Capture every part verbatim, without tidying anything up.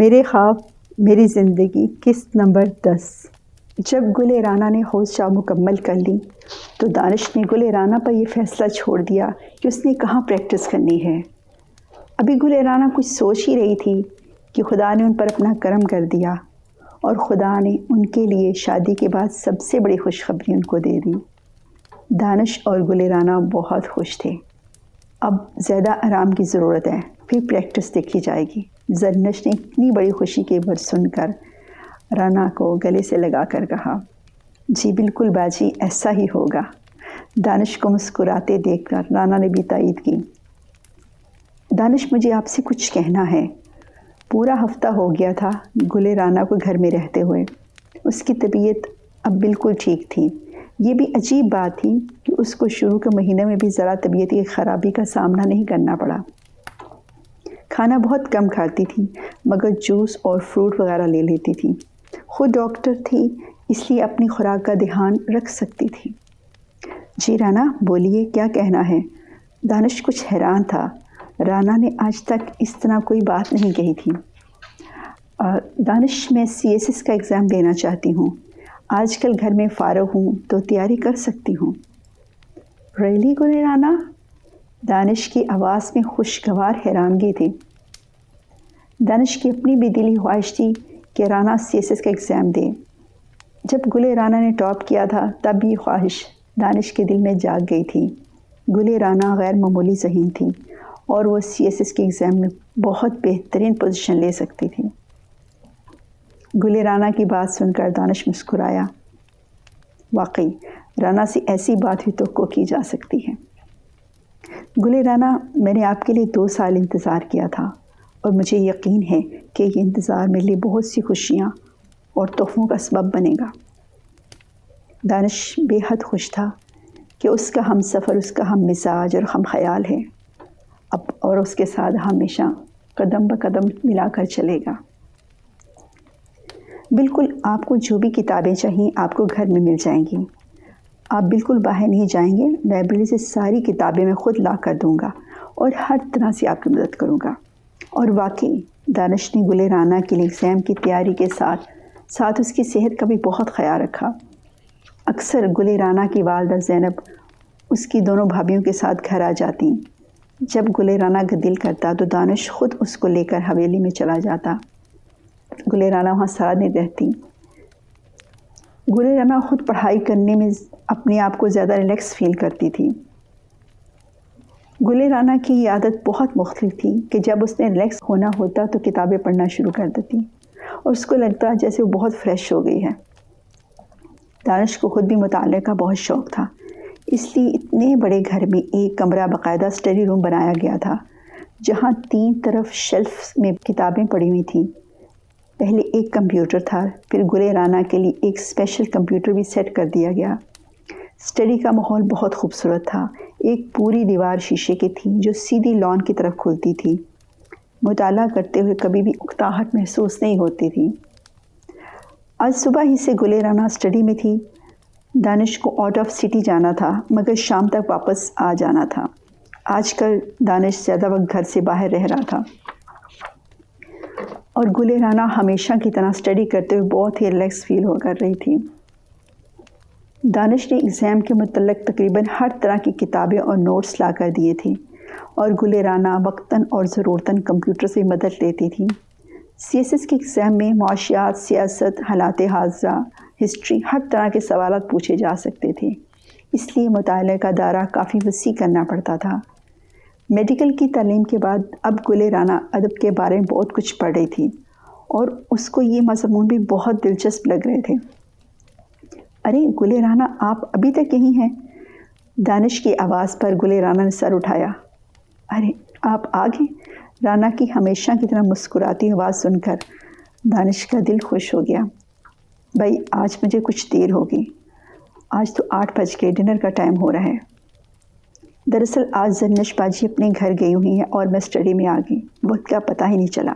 میرے خواب میری زندگی قسط نمبر دس۔ جب گل رانا نے حوض مکمل کر لی تو دانش نے گل رانا پر یہ فیصلہ چھوڑ دیا کہ اس نے کہاں پریکٹس کرنی ہے۔ ابھی گل رانا کچھ سوچ ہی رہی تھی کہ خدا نے ان پر اپنا کرم کر دیا اور خدا نے ان کے لیے شادی کے بعد سب سے بڑی خوشخبری ان کو دے دی۔ دانش اور گل رانا بہت خوش تھے۔ اب زیادہ آرام کی ضرورت ہے، پھر پریکٹس دیکھی جائے گی۔ دانش نے اتنی بڑی خوشی کے بر سن کر رانا کو گلے سے لگا کر کہا، جی بالکل باجی، ایسا ہی ہوگا۔ دانش کو مسکراتے دیکھ کر رانا نے بھی تائید کی۔ دانش، مجھے آپ سے کچھ کہنا ہے۔ پورا ہفتہ ہو گیا تھا گلِ رعنا کو گھر میں رہتے ہوئے۔ اس کی طبیعت اب بالکل ٹھیک تھی۔ یہ بھی عجیب بات تھی کہ اس کو شروع کے مہینے میں بھی ذرا طبیعت کی خرابی کا سامنا نہیں کرنا پڑا۔ کھانا بہت کم کھاتی تھی مگر جوس اور فروٹ وغیرہ لے لیتی تھی۔ خود ڈاکٹر تھی اس لیے اپنی خوراک کا دھیان رکھ سکتی تھی۔ جی رانا بولیے، کیا کہنا ہے؟ دانش کچھ حیران تھا، رانا نے آج تک اس طرح کوئی بات نہیں کہی تھی۔ دانش، میں سی ایس ایس کا ایگزام دینا چاہتی ہوں، آج کل گھر میں فارغ ہوں تو تیاری کر سکتی ہوں۔ ریلی گل رانا؟ دانش کی آواز میں خوشگوار حیرانگی تھی۔ دانش کی اپنی بھی دلی خواہش تھی کہ رانا سی ایس ایس کا ایگزام دے۔ جب گل رانا نے ٹاپ کیا تھا تب یہ خواہش دانش کے دل میں جاگ گئی تھی۔ گل رانا غیر معمولی ذہین تھی اور وہ سی ایس ایس کے ایگزام میں بہت بہترین پوزیشن لے سکتی تھی۔ گل رانا کی بات سن کر دانش مسکرایا۔ واقعی رانا سے ایسی بات ہی توقع کی جا سکتی ہے۔ گل رانا، میں نے آپ کے لیے دو سال انتظار کیا تھا اور مجھے یقین ہے کہ یہ انتظار میرے لیے بہت سی خوشیاں اور تحفوں کا سبب بنے گا۔ دانش بے حد خوش تھا کہ اس کا ہم سفر، اس کا ہم مزاج اور ہم خیال ہے اب، اور اس کے ساتھ ہمیشہ قدم بہ قدم ملا کر چلے گا۔ بالکل آپ کو جو بھی کتابیں چاہئیں آپ کو گھر میں مل جائیں گی، آپ بالکل باہر نہیں جائیں گے۔ لائبریری سے ساری کتابیں میں خود لا کر دوں گا اور ہر طرح سے آپ کی مدد کروں گا۔ اور واقعی دانش نے گل رانا کے لیے ایگزام کی تیاری کے ساتھ ساتھ اس کی صحت کا بھی بہت خیال رکھا۔ اکثر گل رانا کی والدہ زینب اس کی دونوں بھابھیوں کے ساتھ گھر آ جاتی۔ جب گل رانا کا دل کرتا تو دانش خود اس کو لے کر حویلی میں چلا جاتا۔ گل رانا وہاں سارا دن رہتی۔ گل رانا خود پڑھائی کرنے میں اپنے آپ کو زیادہ ریلیکس فیل کرتی تھی۔ گل رانا کی یہ عادت بہت مختلف تھی کہ جب اس نے ریلیکس ہونا ہوتا تو کتابیں پڑھنا شروع کر دیتی اور اس کو لگتا جیسے وہ بہت فریش ہو گئی ہے۔ دانش کو خود بھی مطالعے کا بہت شوق تھا، اس لیے اتنے بڑے گھر میں ایک کمرہ باقاعدہ اسٹڈی روم بنایا گیا تھا جہاں تین طرف شیلفس میں کتابیں پڑی ہوئی تھیں۔ پہلے ایک کمپیوٹر تھا، پھر گل رانا کے لیے ایک اسپیشل کمپیوٹر بھی سیٹ کر دیا گیا۔ اسٹڈی کا ماحول بہت خوبصورت تھا۔ ایک پوری دیوار شیشے کی تھی جو سیدھی لان کی طرف کھلتی تھی۔ مطالعہ کرتے ہوئے کبھی بھی اکتاہٹ محسوس نہیں ہوتی تھی۔ آج صبح ہی سے گل رانا اسٹڈی میں تھی۔ دانش کو آؤٹ آف سٹی جانا تھا مگر شام تک واپس آ جانا تھا۔ آج کل دانش زیادہ وقت گھر سے باہر رہ رہا تھا اور گل رانا ہمیشہ کی طرح اسٹڈی کرتے ہوئے بہت ہی ریلیکس فیل ہو کر رہی تھی۔ دانش نے ایگزام کے متعلق تقریباً ہر طرح کی کتابیں اور نوٹس لا کر دیے تھے اور گل رانا وقتاً اور ضرورتاً کمپیوٹر سے مدد لیتی تھی۔ سی ایس ایس کے ایگزام میں معاشیات، سیاست، حالات حاضرہ، ہسٹری، ہر طرح کے سوالات پوچھے جا سکتے تھے، اس لیے مطالعہ کا دائرہ کافی وسیع کرنا پڑتا تھا۔ میڈیکل کی تعلیم کے بعد اب گل رانا ادب کے بارے میں بہت کچھ پڑھ رہی تھی اور اس کو یہ مضمون بھی بہت دلچسپ لگ رہے تھے۔ ارے گل رانا، آپ ابھی تک یہی ہیں؟ دانش کی آواز پر گل رانا نے سر اٹھایا۔ ارے آپ آ گئے؟ رانا کی ہمیشہ کی طرح مسکراتی آواز سن کر دانش کا دل خوش ہو گیا۔ بھائی آج مجھے کچھ دیر ہوگی، آج تو آٹھ بج کے ڈنر کا ٹائم ہو رہا ہے۔ دراصل آج زرنش باجی اپنے گھر گئی ہوئی ہیں اور میں اسٹڈی میں آ گئی، وقت کا پتہ ہی نہیں چلا۔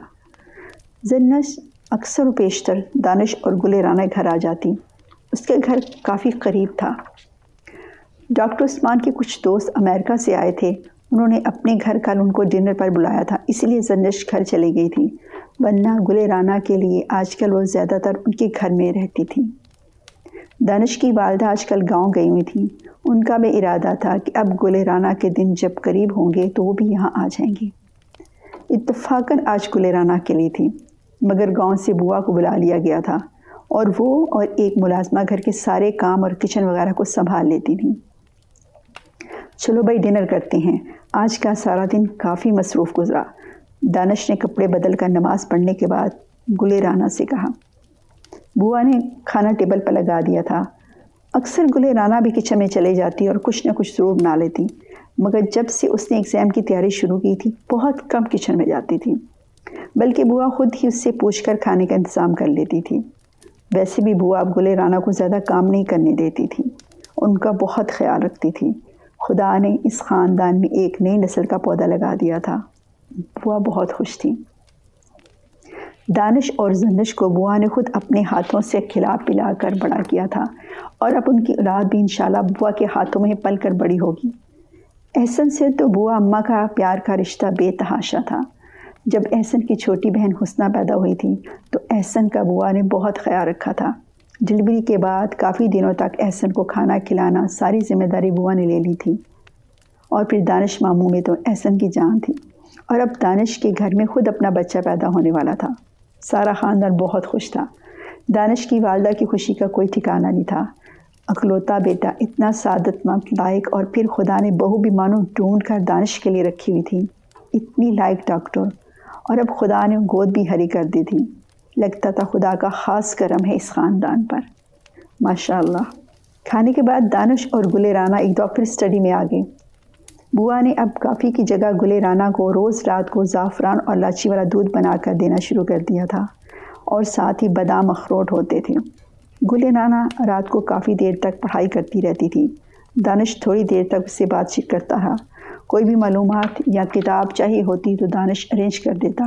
زرنش اکثر و بیشتر دانش اور گل رانا گھر آ جاتی۔ اس کے گھر کافی قریب تھا۔ ڈاکٹر عثمان کے کچھ دوست امریکہ سے آئے تھے، انہوں نے اپنے گھر کل ان کو ڈنر پر بلایا تھا، اس لیے زرنش گھر چلی گئی تھی۔ ورنہ گل رانا کے لیے آج کل وہ زیادہ تر ان کے گھر میں رہتی تھی۔ دانش کی والدہ آج کل گاؤں گئی ہوئی تھیں، ان کا بھی ارادہ تھا کہ اب گل رانا کے دن جب قریب ہوں گے تو وہ بھی یہاں آ جائیں گے۔ اتفاقاً آج گل رانا کے لیے تھی، مگر گاؤں سے بوا کو بلا لیا گیا تھا اور وہ اور ایک ملازمہ گھر کے سارے کام اور کچن وغیرہ کو سنبھال لیتی تھیں۔ چلو بھائی ڈنر کرتے ہیں، آج کا سارا دن کافی مصروف گزرا، دانش نے کپڑے بدل کر نماز پڑھنے کے بعد گل رانا سے کہا۔ بوا نے کھانا ٹیبل پر لگا دیا تھا۔ اکثر گل رانا بھی کچن میں چلے جاتی اور کچھ نہ کچھ ضرور بنا لیتی، مگر جب سے اس نے ایگزام کی تیاری شروع کی تھی بہت کم کچن میں جاتی تھی، بلکہ بوا خود ہی اس سے پوچھ کر کھانے کا انتظام کر لیتی تھی۔ ویسے بھی بوا اب گل رانا کو زیادہ کام نہیں کرنے دیتی تھی، ان کا بہت خیال رکھتی تھی۔ خدا نے اس خاندان میں ایک نئی نسل کا پودا لگا دیا تھا، بوا بہت خوش تھی۔ دانش اور زندش کو بوا نے خود اپنے ہاتھوں سے کھلا پلا کر بڑا کیا تھا، اور اب ان کی اولاد بھی انشاءاللہ بوا کے ہاتھوں میں پل کر بڑی ہوگی۔ احسن سے تو بوا اماں کا پیار کا رشتہ بے تحاشا تھا۔ جب احسن کی چھوٹی بہن حسنہ پیدا ہوئی تھی تو احسن کا بوا نے بہت خیال رکھا تھا۔ ڈلیوری کے بعد کافی دنوں تک احسن کو کھانا کھلانا ساری ذمہ داری بوا نے لے لی تھی، اور پھر دانش ماموں میں تو احسن کی جان تھی، اور اب دانش کے گھر میں خود اپنا بچہ پیدا ہونے والا تھا۔ سارا خاندان بہت خوش تھا، دانش کی والدہ کی خوشی کا کوئی ٹھکانہ نہیں تھا۔ اکلوتا بیٹا اتنا سعادت مند، لائق، اور پھر خدا نے بہو بھی مانو ڈھونڈ کر دانش کے لیے رکھی ہوئی تھی، اتنی لائق ڈاکٹر، اور اب خدا نے گود بھی ہری کر دی تھی۔ لگتا تھا خدا کا خاص کرم ہے اس خاندان پر، ماشاءاللہ۔ کھانے کے بعد دانش اور گل رانا ایک دفعہ پھر اسٹڈی میں آ گئے۔ بوا نے اب کافی کی جگہ گل رانا کو روز رات کو زعفران اور لاچی والا دودھ بنا کر دینا شروع کر دیا تھا، اور ساتھ ہی بادام اخروٹ ہوتے تھے۔ گل رانا رات کو کافی دیر تک پڑھائی کرتی رہتی تھی، دانش تھوڑی دیر تک اس سے بات چیت کرتا رہا۔ کوئی بھی معلومات یا کتاب چاہیے ہوتی تو دانش ارینج کر دیتا۔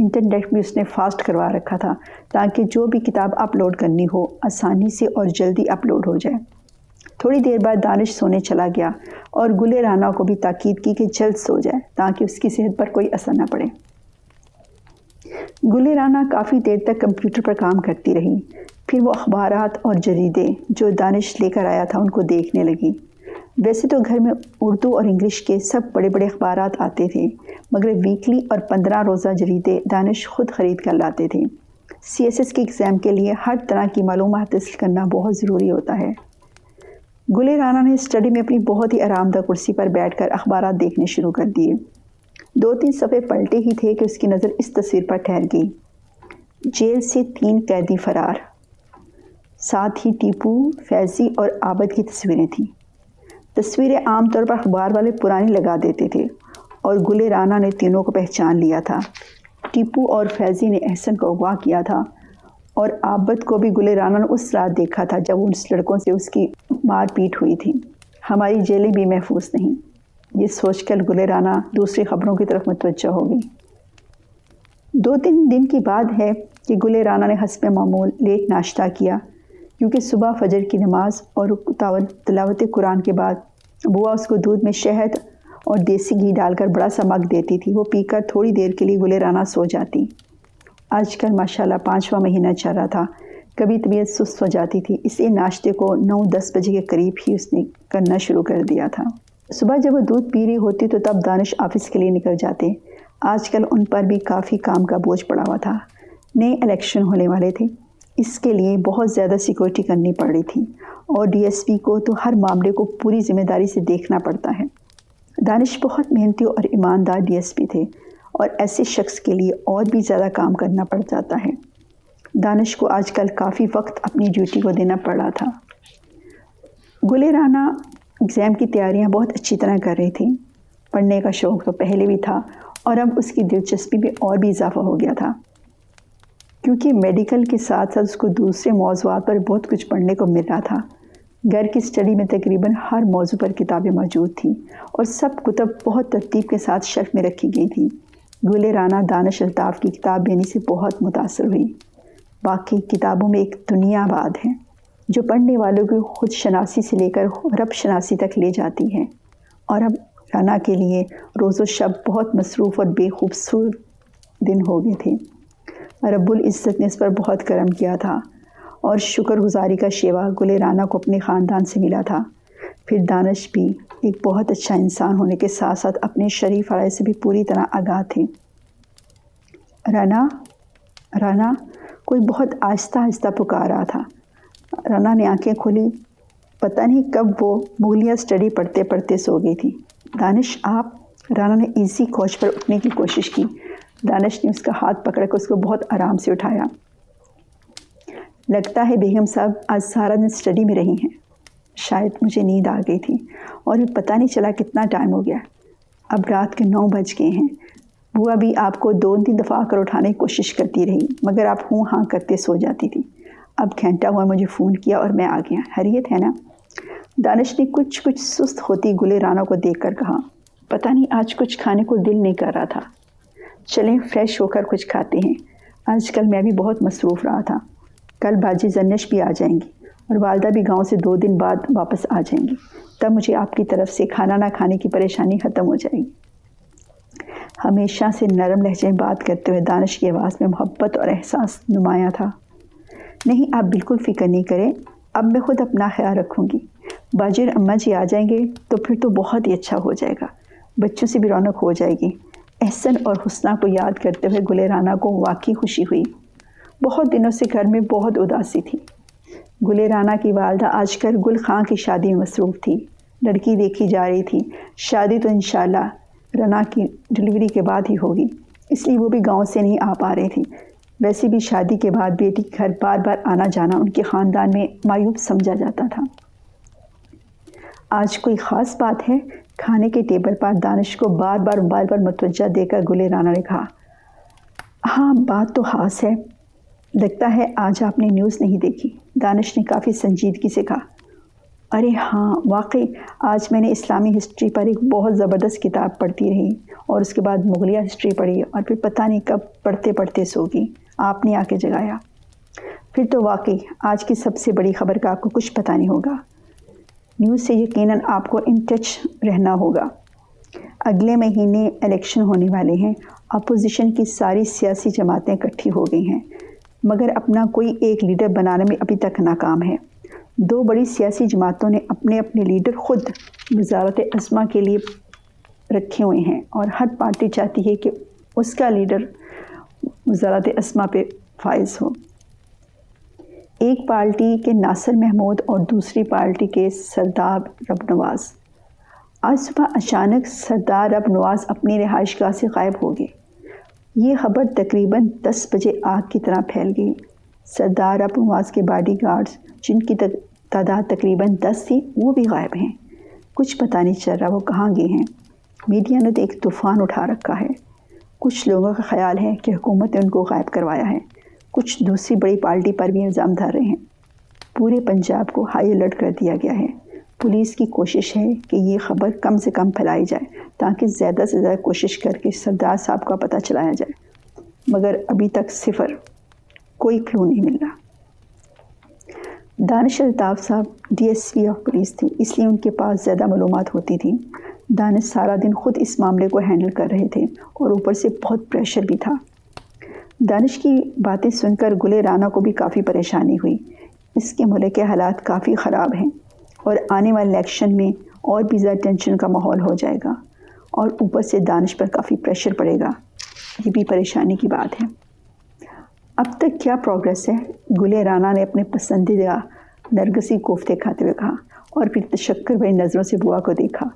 انٹرنیٹ بھی اس نے فاسٹ کروا رکھا تھا تاکہ جو بھی کتاب اپلوڈ کرنی ہو آسانی سے اور جلدی اپلوڈ ہو جائے۔ تھوڑی دیر بعد دانش سونے چلا گیا اور گل رانا کو بھی تاکید کی کہ جلد سو جائے تاکہ اس کی صحت پر کوئی اثر نہ پڑے۔ گل رانا کافی دیر تک کمپیوٹر پر کام کرتی رہی، پھر وہ اخبارات اور جریدے جو دانش لے کر آیا تھا ان کو دیکھنے لگی۔ ویسے تو گھر میں اردو اور انگلش کے سب بڑے بڑے اخبارات آتے تھے، مگر ویکلی اور پندرہ روزہ جریدے دانش خود خرید کر لاتے تھے۔ سی ایس ایس کے ایگزام کے لیے ہر طرح کی معلومات حاصل کرنا بہت ضروری ہوتا ہے۔ گل رانا نے اسٹڈی میں اپنی بہت ہی آرام دہ کرسی پر بیٹھ کر اخبارات دیکھنے شروع کر دیے۔ دو تین صفحے پلٹے ہی تھے کہ اس کی نظر اس تصویر پر ٹھہر گئی، جیل سے تین قیدی فرار، ساتھ ہی ٹیپو، فیضی اور عابد کی تصویریں تھیں۔ تصویریں عام طور پر اخبار والے پرانی لگا دیتے تھے، اور گل رانا نے تینوں کو پہچان لیا تھا۔ ٹیپو اور فیضی نے احسن کو اغوا کیا تھا، اور عابد کو بھی گل رانا نے اس رات دیکھا تھا جب ان لڑکوں سے اس کی مار پیٹ ہوئی تھی۔ ہماری جیلیں بھی محفوظ نہیں، یہ سوچ کر گل رانا دوسری خبروں کی طرف متوجہ ہو گئی۔ دو تین دن کی بات ہے کہ گل رانا نے حسب معمول لیٹ ناشتہ کیا، کیونکہ صبح فجر کی نماز اور تلاوت قرآن کے بعد بوا اس کو دودھ میں شہد اور دیسی گھی ڈال کر بڑا سا مگ دیتی تھی، وہ پی کر تھوڑی دیر کے لیے گل رانا سو جاتی۔ آج کل ماشاءاللہ پانچواں مہینہ چل رہا تھا، کبھی طبیعت سست ہو جاتی تھی، اس لیے ناشتے کو نو دس بجے کے قریب ہی اس نے کرنا شروع کر دیا تھا۔ صبح جب وہ دودھ پی رہی ہوتی تو تب دانش آفس کے لیے نکل جاتے۔ آج کل ان پر بھی کافی کام کا بوجھ پڑا ہوا تھا، نئے الیکشن ہونے والے تھے، اس کے لیے بہت زیادہ سیکورٹی کرنی پڑ رہی تھی، اور ڈی ایس پی کو تو ہر معاملے کو پوری ذمہ داری سے دیکھنا پڑتا ہے۔ دانش بہت محنتی اور ایماندار ڈی ایس پی تھے، اور ایسے شخص کے لیے اور بھی زیادہ کام کرنا پڑ جاتا ہے۔ دانش کو آج کل کافی وقت اپنی ڈیوٹی کو دینا پڑ رہا تھا۔ گل رانا ایگزام کی تیاریاں بہت اچھی طرح کر رہی تھی، پڑھنے کا شوق تو پہلے بھی تھا، اور اب اس کی دلچسپی میں اور بھی اضافہ ہو گیا تھا، کیونکہ میڈیکل کے ساتھ ساتھ اس کو دوسرے موضوعات پر بہت کچھ پڑھنے کو مل رہا تھا۔ گھر کی اسٹڈی میں تقریباً ہر موضوع پر کتابیں موجود تھیں، اور سب کتب بہت ترتیب کے ساتھ شیلف میں رکھی گئی تھی۔ گل رانا دانش الطاف کی کتاب یعنی سے بہت متاثر ہوئی۔ باقی کتابوں میں ایک دنیا آباد ہے جو پڑھنے والوں کو خود شناسی سے لے کر رب شناسی تک لے جاتی ہے، اور اب رانا کے لیے روز و شب بہت مصروف اور بے خوبصورت دن ہو گئے تھے۔ رب العزت نے اس پر بہت کرم کیا تھا اور شکر گزاری کا شیوا گلِ رعنا کو اپنے خاندان سے ملا تھا۔ پھر دانش بھی ایک بہت اچھا انسان ہونے کے ساتھ ساتھ اپنے شریف فرائض سے بھی پوری طرح آگاہ تھے۔ رانا رانا کوئی بہت آہستہ آہستہ پکار رہا تھا۔ رانا نے آنکھیں کھولی، پتہ نہیں کب وہ مغلیہ اسٹڈی پڑھتے پڑھتے سو گئی تھی۔ دانش آپ، رانا نے ایزی کوچ پر اٹھنے کی کوشش کی۔ دانش نے اس کا ہاتھ پکڑ کر اس کو بہت آرام سے اٹھایا۔ لگتا ہے بیگم صاحب آج سارا دن اسٹڈی میں رہی ہیں، شاید مجھے نیند آ گئی تھی اور پتہ نہیں چلا کتنا ٹائم ہو گیا۔ اب رات کے نو بج گئے ہیں۔ بوا بھی آپ کو دو تین دفعہ آ کر اٹھانے کی کوشش کرتی رہی مگر آپ ہوں ہاں کرتے سو جاتی تھی۔ اب گھنٹہ ہوا مجھے فون کیا اور میں آ گیا، خیریت ہے نا؟ دانش نے کچھ کچھ سست ہوتی گلِ رعنا کو دیکھ کر کہا۔ پتہ نہیں آج کچھ کھانے کو دل نہیں کر رہا تھا، چلیں فریش ہو کر کچھ کھاتے ہیں، آج کل میں بھی بہت مصروف رہا تھا۔ کل باجی زنش بھی آ جائیں گی اور والدہ بھی گاؤں سے دو دن بعد واپس آ جائیں گی، تب مجھے آپ کی طرف سے کھانا نہ کھانے کی پریشانی ختم ہو جائے گی۔ ہمیشہ سے نرم لہجے بات کرتے ہوئے دانش کی آواز میں محبت اور احساس نمایاں تھا۔ نہیں آپ بالکل فکر نہیں کریں، اب میں خود اپنا خیال رکھوں گی، باجی اور اماں جی آ جائیں گے تو پھر تو بہت ہی اچھا ہو جائے گا، بچوں سے بھی رونق ہو جائے گی۔ احسن اور حسنہ کو یاد کرتے ہوئے گلِ رعنا کو واقعی خوشی ہوئی، بہت دنوں سے گھر میں بہت اداسی تھی۔ گلِ رعنا کی والدہ آج کل گل خاں کی شادی میں مصروف تھی، لڑکی دیکھی جا رہی تھی۔ شادی تو انشاءاللہ رانا کی ڈلیوری کے بعد ہی ہوگی، اس لیے وہ بھی گاؤں سے نہیں آ پا رہی تھی۔ ویسے بھی شادی کے بعد بیٹی کے گھر بار بار آنا جانا ان کے خاندان میں معیوب سمجھا جاتا تھا۔ آج کوئی خاص بات ہے؟ کھانے کے ٹیبل پر دانش کو بار بار موبائل پر متوجہ دے کر گلِ رعنا نے کہا۔ ہاں بات تو خاص ہے، لگتا ہے آج آپ نے نیوز نہیں دیکھی، دانش نے کافی سنجیدگی سے کہا۔ ارے ہاں واقعی، آج میں نے اسلامی ہسٹری پر ایک بہت زبردست کتاب پڑھتی رہی اور اس کے بعد مغلیہ ہسٹری پڑھی اور پھر پتہ نہیں کب پڑھتے پڑھتے سو گئی، آپ نے آ کے جگایا۔ پھر تو واقعی آج کی سب سے بڑی خبر کا آپ کو کچھ پتہ نہیں ہوگا، نیوز سے یقیناً آپ کو ان ٹچ رہنا ہوگا۔ اگلے مہینے الیکشن ہونے والے ہیں، اپوزیشن کی ساری سیاسی جماعتیں اکٹھی ہو گئی ہیں مگر اپنا کوئی ایک لیڈر بنانے میں ابھی تک ناکام ہے۔ دو بڑی سیاسی جماعتوں نے اپنے اپنے لیڈر خود وزارت عظمیٰ کے لیے رکھے ہوئے ہیں اور ہر پارٹی چاہتی ہے کہ اس کا لیڈر وزارت عظمیٰ پہ فائز ہو۔ ایک پارٹی کے ناصر محمود اور دوسری پارٹی کے سردار رب نواز۔ آج صبح اچانک سردار رب نواز اپنی رہائش گاہ سے غائب ہو گئے۔ یہ خبر تقریباً دس بجے آگ کی طرح پھیل گئی۔ سردار رب نواز کے باڈی گارڈز جن کی تعداد تقریباً دس تھی وہ بھی غائب ہیں، کچھ پتہ نہیں چل رہا وہ کہاں گئے ہیں۔ میڈیا نے تو ایک طوفان اٹھا رکھا ہے، کچھ لوگوں کا خیال ہے کہ حکومت نے ان کو غائب کروایا ہے، کچھ دوسری بڑی پارٹی پر بھی الزام دھر رہے ہیں۔ پورے پنجاب کو ہائی الرٹ کر دیا گیا ہے۔ پولیس کی کوشش ہے کہ یہ خبر کم سے کم پھیلائی جائے تاکہ زیادہ سے زیادہ کوشش کر کے سردار صاحب کا پتہ چلایا جائے، مگر ابھی تک صفر، کوئی کلو نہیں مل رہا۔ دانش الطاف صاحب D S P of police تھی، اس لیے ان کے پاس زیادہ معلومات ہوتی تھی۔ دانش سارا دن خود اس معاملے کو ہینڈل کر رہے تھے اور اوپر سے بہت پریشر بھی تھا۔ دانش کی باتیں سن کر گلِ رعنا کو بھی کافی پریشانی ہوئی۔ اس کے ملک کے حالات کافی خراب ہیں اور آنے والے الیکشن میں اور بھی زیادہ ٹینشن کا ماحول ہو جائے گا اور اوپر سے دانش پر کافی پریشر پڑے گا، یہ بھی پریشانی کی بات ہے۔ اب تک کیا پروگریس ہے؟ گلِ رعنا نے اپنے پسندیدہ نرگسی کوفتے کھاتے ہوئے کہا اور پھر تشکر بھری نظروں سے بوا کو دیکھا۔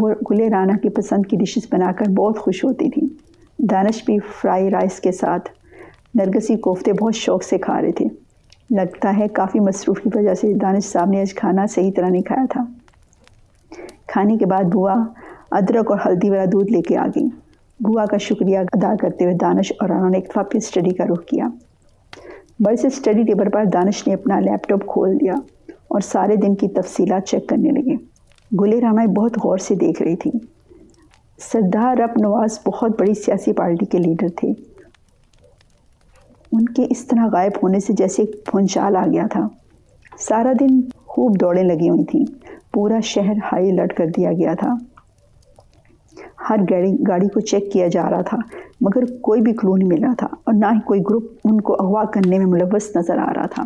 وہ گلِ رعنا کی پسند کی ڈشز بنا کر بہت خوش ہوتی تھی۔ دانش بھی فرائی رائس کے ساتھ نرگسی کوفتے بہت شوق سے کھا رہے تھے۔ لگتا ہے کافی مصروف کی وجہ سے دانش صاحب نے آج کھانا صحیح طرح نہیں کھایا تھا۔ کھانے کے بعد بوا ادرک اور ہلدی والا دودھ لے کے آ گئی۔ بوا کا شکریہ ادا کرتے ہوئے دانش اور رانا نے ایک دفعہ پھر اسٹڈی کا رخ کیا۔ بڑے سے اسٹڈی ٹیبل پر دانش نے اپنا لیپ ٹاپ کھول دیا اور سارے دن کی تفصیلات چیک کرنے لگے۔ گلِ رعنا بہت غور سے دیکھ رہی تھی۔ سردار رب نواز بہت بڑی سیاسی پارٹی کے لیڈر تھے، ان کے اس طرح غائب ہونے سے جیسے ایک بھونچال آ گیا تھا۔ سارا دن خوب دوڑیں لگی ہوئی تھیں، پورا شہر ہائی الرٹ کر دیا گیا تھا، ہر گاڑی گاڑی کو چیک کیا جا رہا تھا مگر کوئی بھی کلو نہیں مل رہا تھا اور نہ ہی کوئی گروپ ان کو اغوا کرنے میں ملوث نظر آ رہا تھا۔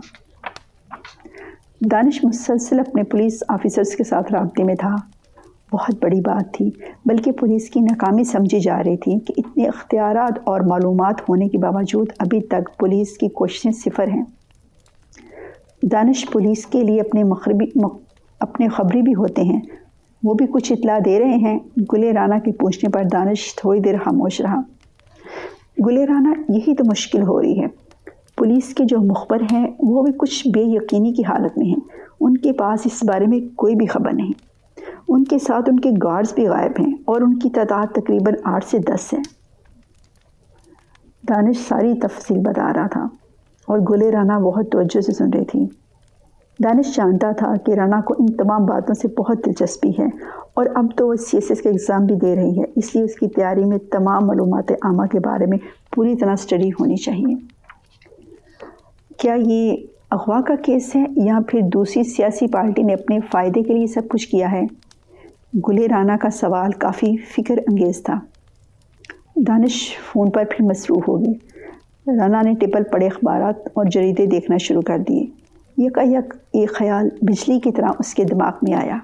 دانش مسلسل اپنے پولیس آفیسرز کے ساتھ رابطے میں تھا۔ بہت بڑی بات تھی، بلکہ پولیس کی ناکامی سمجھی جا رہی تھی کہ اتنے اختیارات اور معلومات ہونے کے باوجود ابھی تک پولیس کی کوششیں صفر ہیں۔ دانش پولیس کے لیے اپنے مغربی اپنے خبری بھی ہوتے ہیں، وہ بھی کچھ اطلاع دے رہے ہیں۔ گلِ رعنا کے پوچھنے پر دانش تھوڑی دیر خاموش رہا۔ گلِ رعنا یہی تو مشکل ہو رہی ہے، پولیس کے جو مخبر ہیں وہ بھی کچھ بے یقینی کی حالت میں ہیں، ان کے پاس اس بارے میں کوئی بھی خبر نہیں۔ ان کے ساتھ ان کے گارڈز بھی غائب ہیں اور ان کی تعداد تقریباً آٹھ سے دس ہے۔ دانش ساری تفصیل بتا رہا تھا اور گلِ رعنا بہت توجہ سے سن رہی تھی۔ دانش جانتا تھا کہ رانا کو ان تمام باتوں سے بہت دلچسپی ہے اور اب تو وہ سی ایس ایس کے ایگزام بھی دے رہی ہے، اس لیے اس کی تیاری میں تمام معلومات عامہ کے بارے میں پوری طرح اسٹڈی ہونی چاہیے۔ کیا یہ اغوا کا کیس ہے یا پھر دوسری سیاسی پارٹی نے اپنے فائدے کے لیے سب کچھ کیا ہے؟ گلِ رعنا کا سوال کافی فکر انگیز تھا۔ دانش فون پر پھر مصروف ہو گئی۔ رانا نے ٹیبل پڑے اخبارات اور جریدے دیکھنا شروع کر دیے۔ یک یک ایک خیال بجلی کی طرح اس کے دماغ میں آیا۔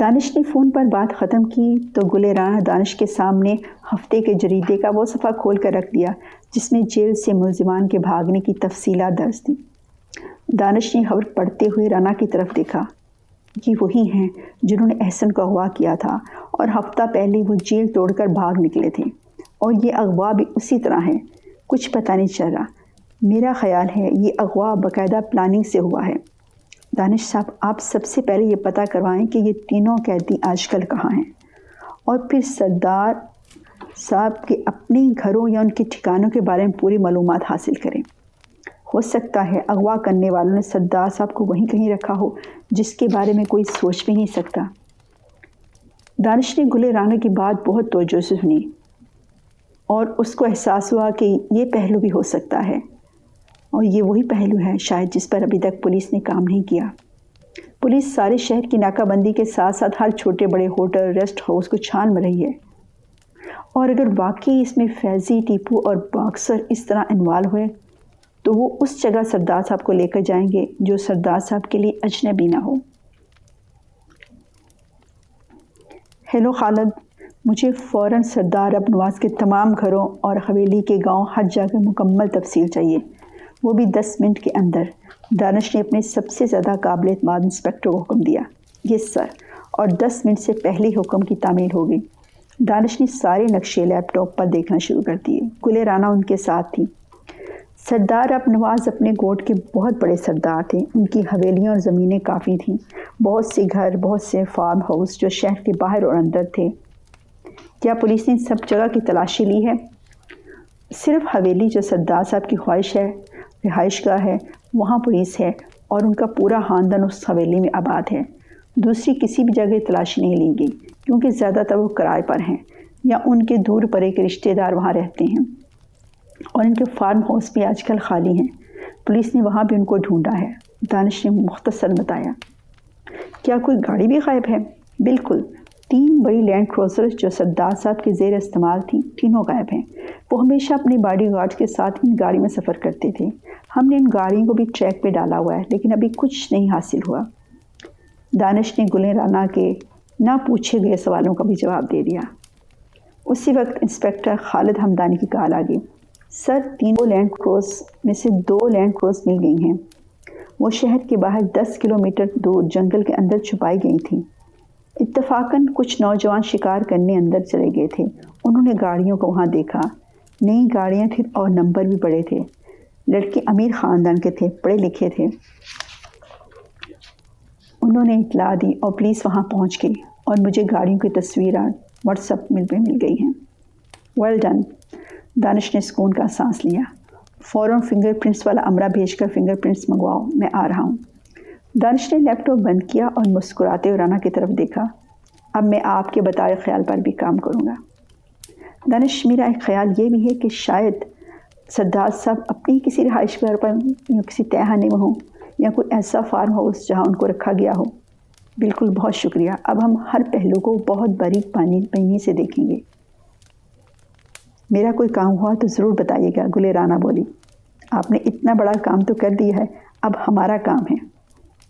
دانش نے فون پر بات ختم کی تو گلِ رعنا دانش کے سامنے ہفتے کے جریدے کا وہ صفحہ کھول کر رکھ دیا جس میں جیل سے ملزمان کے بھاگنے کی تفصیلات درج تھی۔ دانش نے خبر پڑھتے ہوئے رانا کی طرف دیکھا۔ یہ وہی ہیں جنہوں نے احسن کو اغوا کیا تھا اور ہفتہ پہلے وہ جیل توڑ کر بھاگ نکلے تھے، اور یہ اغوا بھی اسی طرح ہے۔ کچھ پتہ نہیں چل رہا، میرا خیال ہے یہ اغوا باقاعدہ پلاننگ سے ہوا ہے۔ دانش صاحب، آپ سب سے پہلے یہ پتہ کروائیں کہ یہ تینوں قیدی آج کل کہاں ہیں، اور پھر سردار صاحب کے اپنے گھروں یا ان کے ٹھکانوں کے بارے میں پوری معلومات حاصل کریں۔ ہو سکتا ہے اغوا کرنے والوں نے سردار صاحب کو وہیں کہیں رکھا ہو جس کے بارے میں کوئی سوچ بھی نہیں سکتا۔ دانش نے گلِ رعنا کی بات بہت توجہ سے سنی اور اس کو احساس ہوا کہ یہ پہلو بھی ہو سکتا ہے، اور یہ وہی پہلو ہے شاید جس پر ابھی تک پولیس نے کام نہیں کیا۔ پولیس سارے شہر کی ناکہ بندی کے ساتھ ساتھ ہر چھوٹے بڑے ہوٹل، ریسٹ ہاؤس کو چھان رہی ہے، اور اگر واقعی اس میں فیضی، ٹیپو اور باکسر اس طرح انوالو ہوئے تو وہ اس جگہ سردار صاحب کو لے کر جائیں گے جو سردار صاحب کے لیے اجنبی نہ ہو۔ ہیلو خالد، مجھے فوراً سردار رب نواز کے تمام گھروں اور حویلی کے گاؤں، ہر جگہ مکمل تفصیل چاہیے، وہ بھی دس منٹ کے اندر۔ دانش نے اپنے سب سے زیادہ قابل اعتماد انسپیکٹر کو حکم دیا۔ یس سر، اور دس منٹ سے پہلے حکم کی تعمیل ہو گئی۔ دانش نے سارے نقشے لیپ ٹاپ پر دیکھنا شروع کر دیے۔ گلِ رعنا ان کے ساتھ تھی۔ سردار رب نواز اپنے گوٹ کے بہت بڑے سردار تھے، ان کی حویلیاں اور زمینیں کافی تھیں، بہت سے گھر، بہت سے فارم ہاؤس جو شہر کے باہر اور اندر تھے۔ کیا پولیس نے سب جگہ کی تلاشی لی ہے؟ صرف حویلی جو سردار صاحب کی خواہش ہے، رہائش گاہ ہے، وہاں پولیس ہے اور ان کا پورا خاندان اس حویلی میں آباد ہے۔ دوسری کسی بھی جگہ تلاشی نہیں لی گئی کیونکہ زیادہ تر وہ کرائے پر ہیں یا ان کے دور پرے کے رشتہ دار وہاں رہتے ہیں، اور ان کے فارم ہاؤس بھی آج کل خالی ہیں، پولیس نے وہاں بھی ان کو ڈھونڈا ہے۔ دانش نے مختصر بتایا۔ کیا کوئی گاڑی بھی غائب ہے؟ بالکل، تین بڑی لینڈ کروزرز جو سردار صاحب کے زیر استعمال تھیں، تینوں غائب ہیں۔ وہ ہمیشہ اپنے باڈی گارڈ کے ساتھ ان گاڑی میں سفر کرتے تھے۔ ہم نے ان گاڑیوں کو بھی ٹریک پہ ڈالا ہوا ہے لیکن ابھی کچھ نہیں حاصل ہوا۔ دانش نے گلِ رعنا کے نہ پوچھے گئے سوالوں کا بھی جواب دے دیا۔ اسی وقت انسپیکٹر خالد ہمدانی کی کال آ گئی۔ سر، تینوں لینڈ کروز میں سے دو لینڈ کروز مل گئی ہیں، وہ شہر کے باہر دس کلومیٹر دور جنگل کے اندر چھپائی گئی تھیں۔ اتفاقاً کچھ نوجوان شکار کرنے اندر چلے گئے تھے، انہوں نے گاڑیوں کو وہاں دیکھا، نئی گاڑیاں تھیں اور نمبر بھی بڑے تھے، لڑکے امیر خاندان کے تھے، پڑھے لکھے تھے۔ انہوں نے اطلاع دی اور پولیس وہاں پہنچ گئی، اور مجھے گاڑیوں کی تصویرات واٹس ایپ میں مل گئی ہیں۔ ویل ڈن، دانش نے سکون کا سانس لیا۔ فوراً فنگر پرنٹس والا عمرہ بھیج کر فنگر پرنٹس منگواؤ، میں آ رہا ہوں۔ دانش نے لیپ ٹاپ بند کیا اور مسکراتے ہوئے رانا کی طرف دیکھا۔ اب میں آپ کے بتائے خیال پر بھی کام کروں گا۔ دانش، میرا ایک خیال یہ بھی ہے کہ شاید سردار صاحب اپنی کسی رہائش گاہ پر یا کسی تہانے میں ہوں، یا کوئی ایسا فارم ہاؤس جہاں ان کو رکھا گیا ہو۔ بالکل، بہت شکریہ، اب ہم ہر پہلو کو بہت باریک بینی سے دیکھیں گے۔ میرا کوئی کام ہوا تو ضرور بتائیے گا. گلِ رعنا بولی, آپ نے اتنا بڑا کام تو کر دیا ہے, اب ہمارا کام ہے.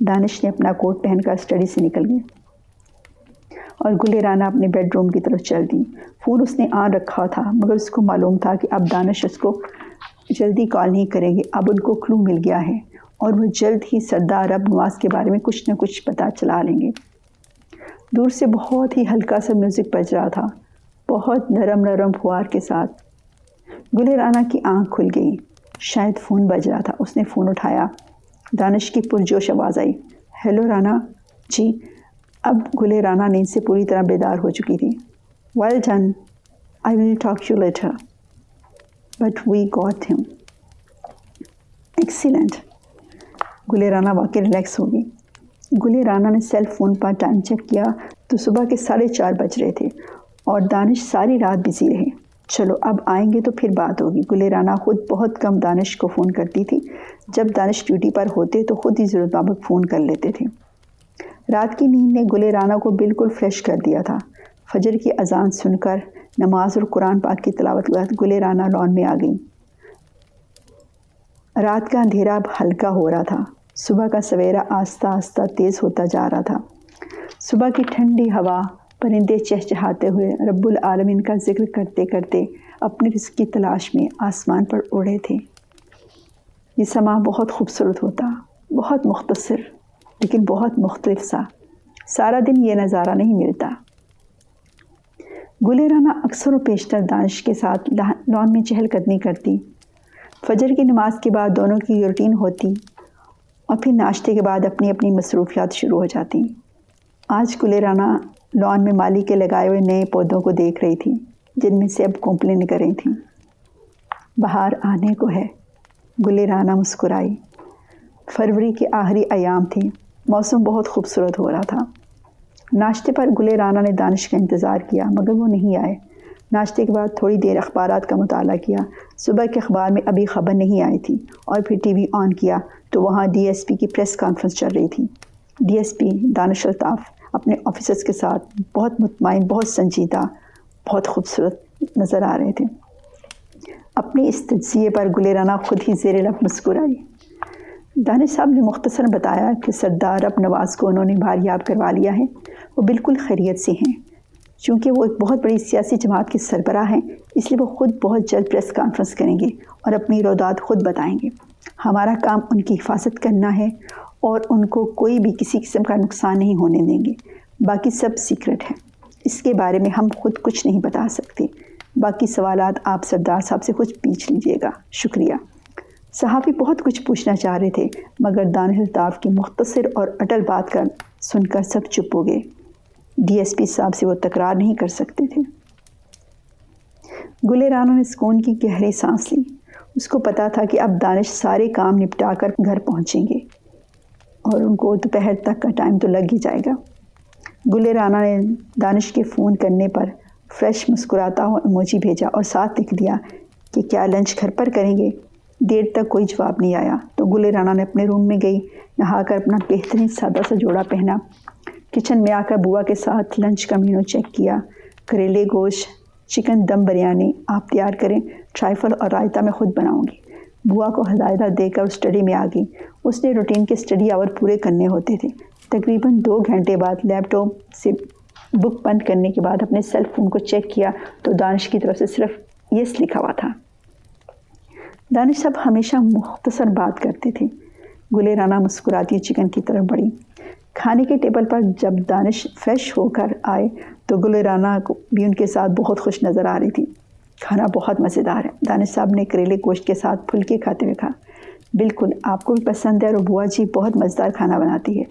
دانش نے اپنا کوٹ پہن کر اسٹڈی سے نکل گیا اور گلِ رعنا اپنے بیڈ روم کی طرف چل دی. فون اس نے آن رکھا تھا مگر اس کو معلوم تھا کہ اب دانش اس کو جلدی کال نہیں کریں گے. اب ان کو کلو مل گیا ہے اور وہ جلد ہی سردار رب نواز کے بارے میں کچھ نہ کچھ پتہ چلا لیں گے. دور سے بہت ہی ہلکا سا میوزک بج رہا تھا, بہت نرم نرم فوار کے ساتھ. گلِ رعنا کی آنکھ کھل گئی, شاید فون بج رہا تھا. اس نے فون اٹھایا. دانش کی پرجوش آواز آئی, ہیلو رانا. جی. اب گلِ رعنا نیند سے پوری طرح بیدار ہو چکی تھی. Well done, I will talk you later but we got him. Excellent. Gul-e Rana واقعی ریلیکس ہو گئی. گلِ رعنا نے سیل فون پر ٹائم چیک کیا تو صبح کے ساڑھے چار بج رہے تھے اور دانش ساری رات بزی رہے. چلو اب آئیں گے تو پھر بات ہوگی. گلِ رعنا خود بہت کم دانش کو فون کرتی تھی. جب دانش ڈیوٹی پر ہوتے تو خود ہی ضرورت مابق فون کر لیتے تھے. رات کی نیند نے گلِ رعنا کو بالکل فریش کر دیا تھا. فجر کی اذان سن کر نماز اور قرآن پاک کی تلاوت کے بعد گلِ رعنا لان میں آ گئی. رات کا اندھیرا اب ہلکا ہو رہا تھا, صبح کا سویرا آہستہ آہستہ تیز ہوتا جا رہا تھا. صبح کی ٹھنڈی ہوا, پرندے چہچہاتے ہوئے رب العالمین کا ذکر کرتے کرتے اپنے رزق کی تلاش میں آسمان پر اڑے تھے. یہ سماں بہت خوبصورت ہوتا, بہت مختصر لیکن بہت مختلف سا. سارا دن یہ نظارہ نہیں ملتا. گلِ رعنا اکثر و پیشتر دانش کے ساتھ لان میں چہل قدمی کرتی. فجر کی نماز کے بعد دونوں کی روٹین ہوتی اور پھر ناشتے کے بعد اپنی اپنی مصروفیات شروع ہو جاتی. آج گلِ رعنا لان میں مالی کے لگائے ہوئے نئے پودوں کو دیکھ رہی تھی جن میں سے اب کومپلیں نکل رہی تھیں. بہار آنے کو ہے, گلِ رعنا مسکرائی. فروری کے آخری ایام تھے, موسم بہت خوبصورت ہو رہا تھا. ناشتے پر گلِ رعنا نے دانش کا انتظار کیا مگر وہ نہیں آئے. ناشتے کے بعد تھوڑی دیر اخبارات کا مطالعہ کیا. صبح کے اخبار میں ابھی خبر نہیں آئی تھی اور پھر ٹی وی آن کیا تو وہاں ڈی ایس پی کی پریس کانفرنس چل رہی تھی. D S P Danish Altaf اپنے آفیسرز کے ساتھ بہت مطمئن, بہت سنجیدہ, بہت خوبصورت نظر آ رہے تھے. اپنے اس تجزیے پر گلِ رعنا خود ہی زیر لب مسکرائی. دانش صاحب نے مختصر بتایا کہ سردار رب نواز کو انہوں نے باریاب کروا لیا ہے. وہ بالکل خیریت سے ہیں. چونکہ وہ ایک بہت بڑی سیاسی جماعت کے سربراہ ہیں اس لیے وہ خود بہت جلد پریس کانفرنس کریں گے اور اپنی رودات خود بتائیں گے. ہمارا کام ان کی حفاظت کرنا ہے اور ان کو کوئی بھی کسی قسم کا نقصان نہیں ہونے دیں گے. باقی سب سیکرٹ ہے, اس کے بارے میں ہم خود کچھ نہیں بتا سکتے. باقی سوالات آپ سردار صاحب سے کچھ پوچھ لیجیے گا. شکریہ. صحافی بہت کچھ پوچھنا چاہ رہے تھے مگر دانش الطاف کی مختصر اور اٹل بات کر سن کر سب چپ ہو گئے. ڈی ایس پی صاحب سے وہ تکرار نہیں کر سکتے تھے. گلِ رعنا نے سکون کی گہری سانس لی. اس کو پتہ تھا کہ اب دانش سارے کام نپٹا کر گھر پہنچیں گے اور ان کو دوپہر تک کا ٹائم تو لگ ہی جائے گا. گلِ رعنا نے دانش کے فون کرنے پر فریش مسکراتا ہوا ایموجی بھیجا اور ساتھ لکھ دیا کہ کیا لنچ گھر پر کریں گے. دیر تک کوئی جواب نہیں آیا تو گلِ رعنا نے اپنے روم میں گئی, نہا کر اپنا بہترین سادہ سا جوڑا پہنا. کچن میں آ کر بوا کے ساتھ لنچ کا مینو چیک کیا. کریلے گوشت, چکن دم بریانی آپ تیار کریں, ٹرائفل اور رائتا میں خود بناؤں گی. بوا کو ہدایتہ دے کر اسٹڈی میں آ گئی. اس نے روٹین کے اسٹڈی آور پورے کرنے ہوتے تھے. تقریباً دو گھنٹے بعد لیپ ٹاپ سے بک بند کرنے کے بعد اپنے سیل فون کو چیک کیا تو دانش کی طرف سے صرف یس لکھا ہوا تھا. دانش صاحب ہمیشہ مختصر بات کرتے تھے. گلِ رعنا مسکراتی چکن کی طرف بڑھی. کھانے کے ٹیبل پر جب دانش فریش ہو کر آئے تو گلِ رعنا کو بھی ان کے ساتھ بہت خوش نظر آ رہی تھی. کھانا بہت مزیدار ہے, دانش صاحب نے کریلے گوشت کے ساتھ پھلکے کھاتے ہوئے کہا. بالکل آپ کو بھی پسند ہے اور بوا جی بہت مزیدار کھانا بناتی ہے.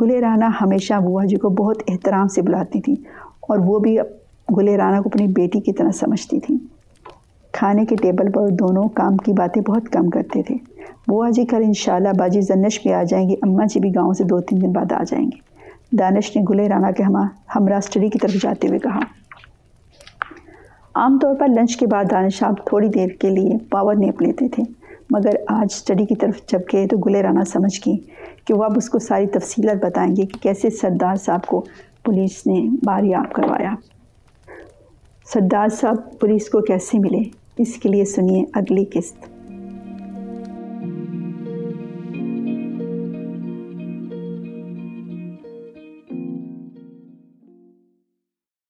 گلِ رعنا ہمیشہ بوا جی کو بہت احترام سے بلاتی تھی اور وہ بھی گلِ رعنا کو اپنی بیٹی کی طرح سمجھتی تھی. کھانے کے ٹیبل پر دونوں کام کی باتیں بہت کم کرتے تھے. بوا جی کل انشاءاللہ باجی زنش میں آ جائیں گے, اماں جی بھی گاؤں سے دو تین دن بعد آ جائیں گے. دانش نے گلِ رعنا کے ہمراہ اسٹڈی کی طرف جاتے ہوئے کہا. عام طور پر لنچ کے بعد دانش صاحب تھوڑی دیر کے لیے پاور نیپ لیتے تھے مگر آج اسٹڈی کی طرف جب گئے تو گلِ رعنا سمجھ گئی کہ وہ اب اس کو ساری تفصیلات بتائیں گے کہ کیسے سردار صاحب کو پولیس نے باریاب کروایا. سردار صاحب پولیس کو کیسے ملے، اس کے لیے سنیے اگلی قسط۔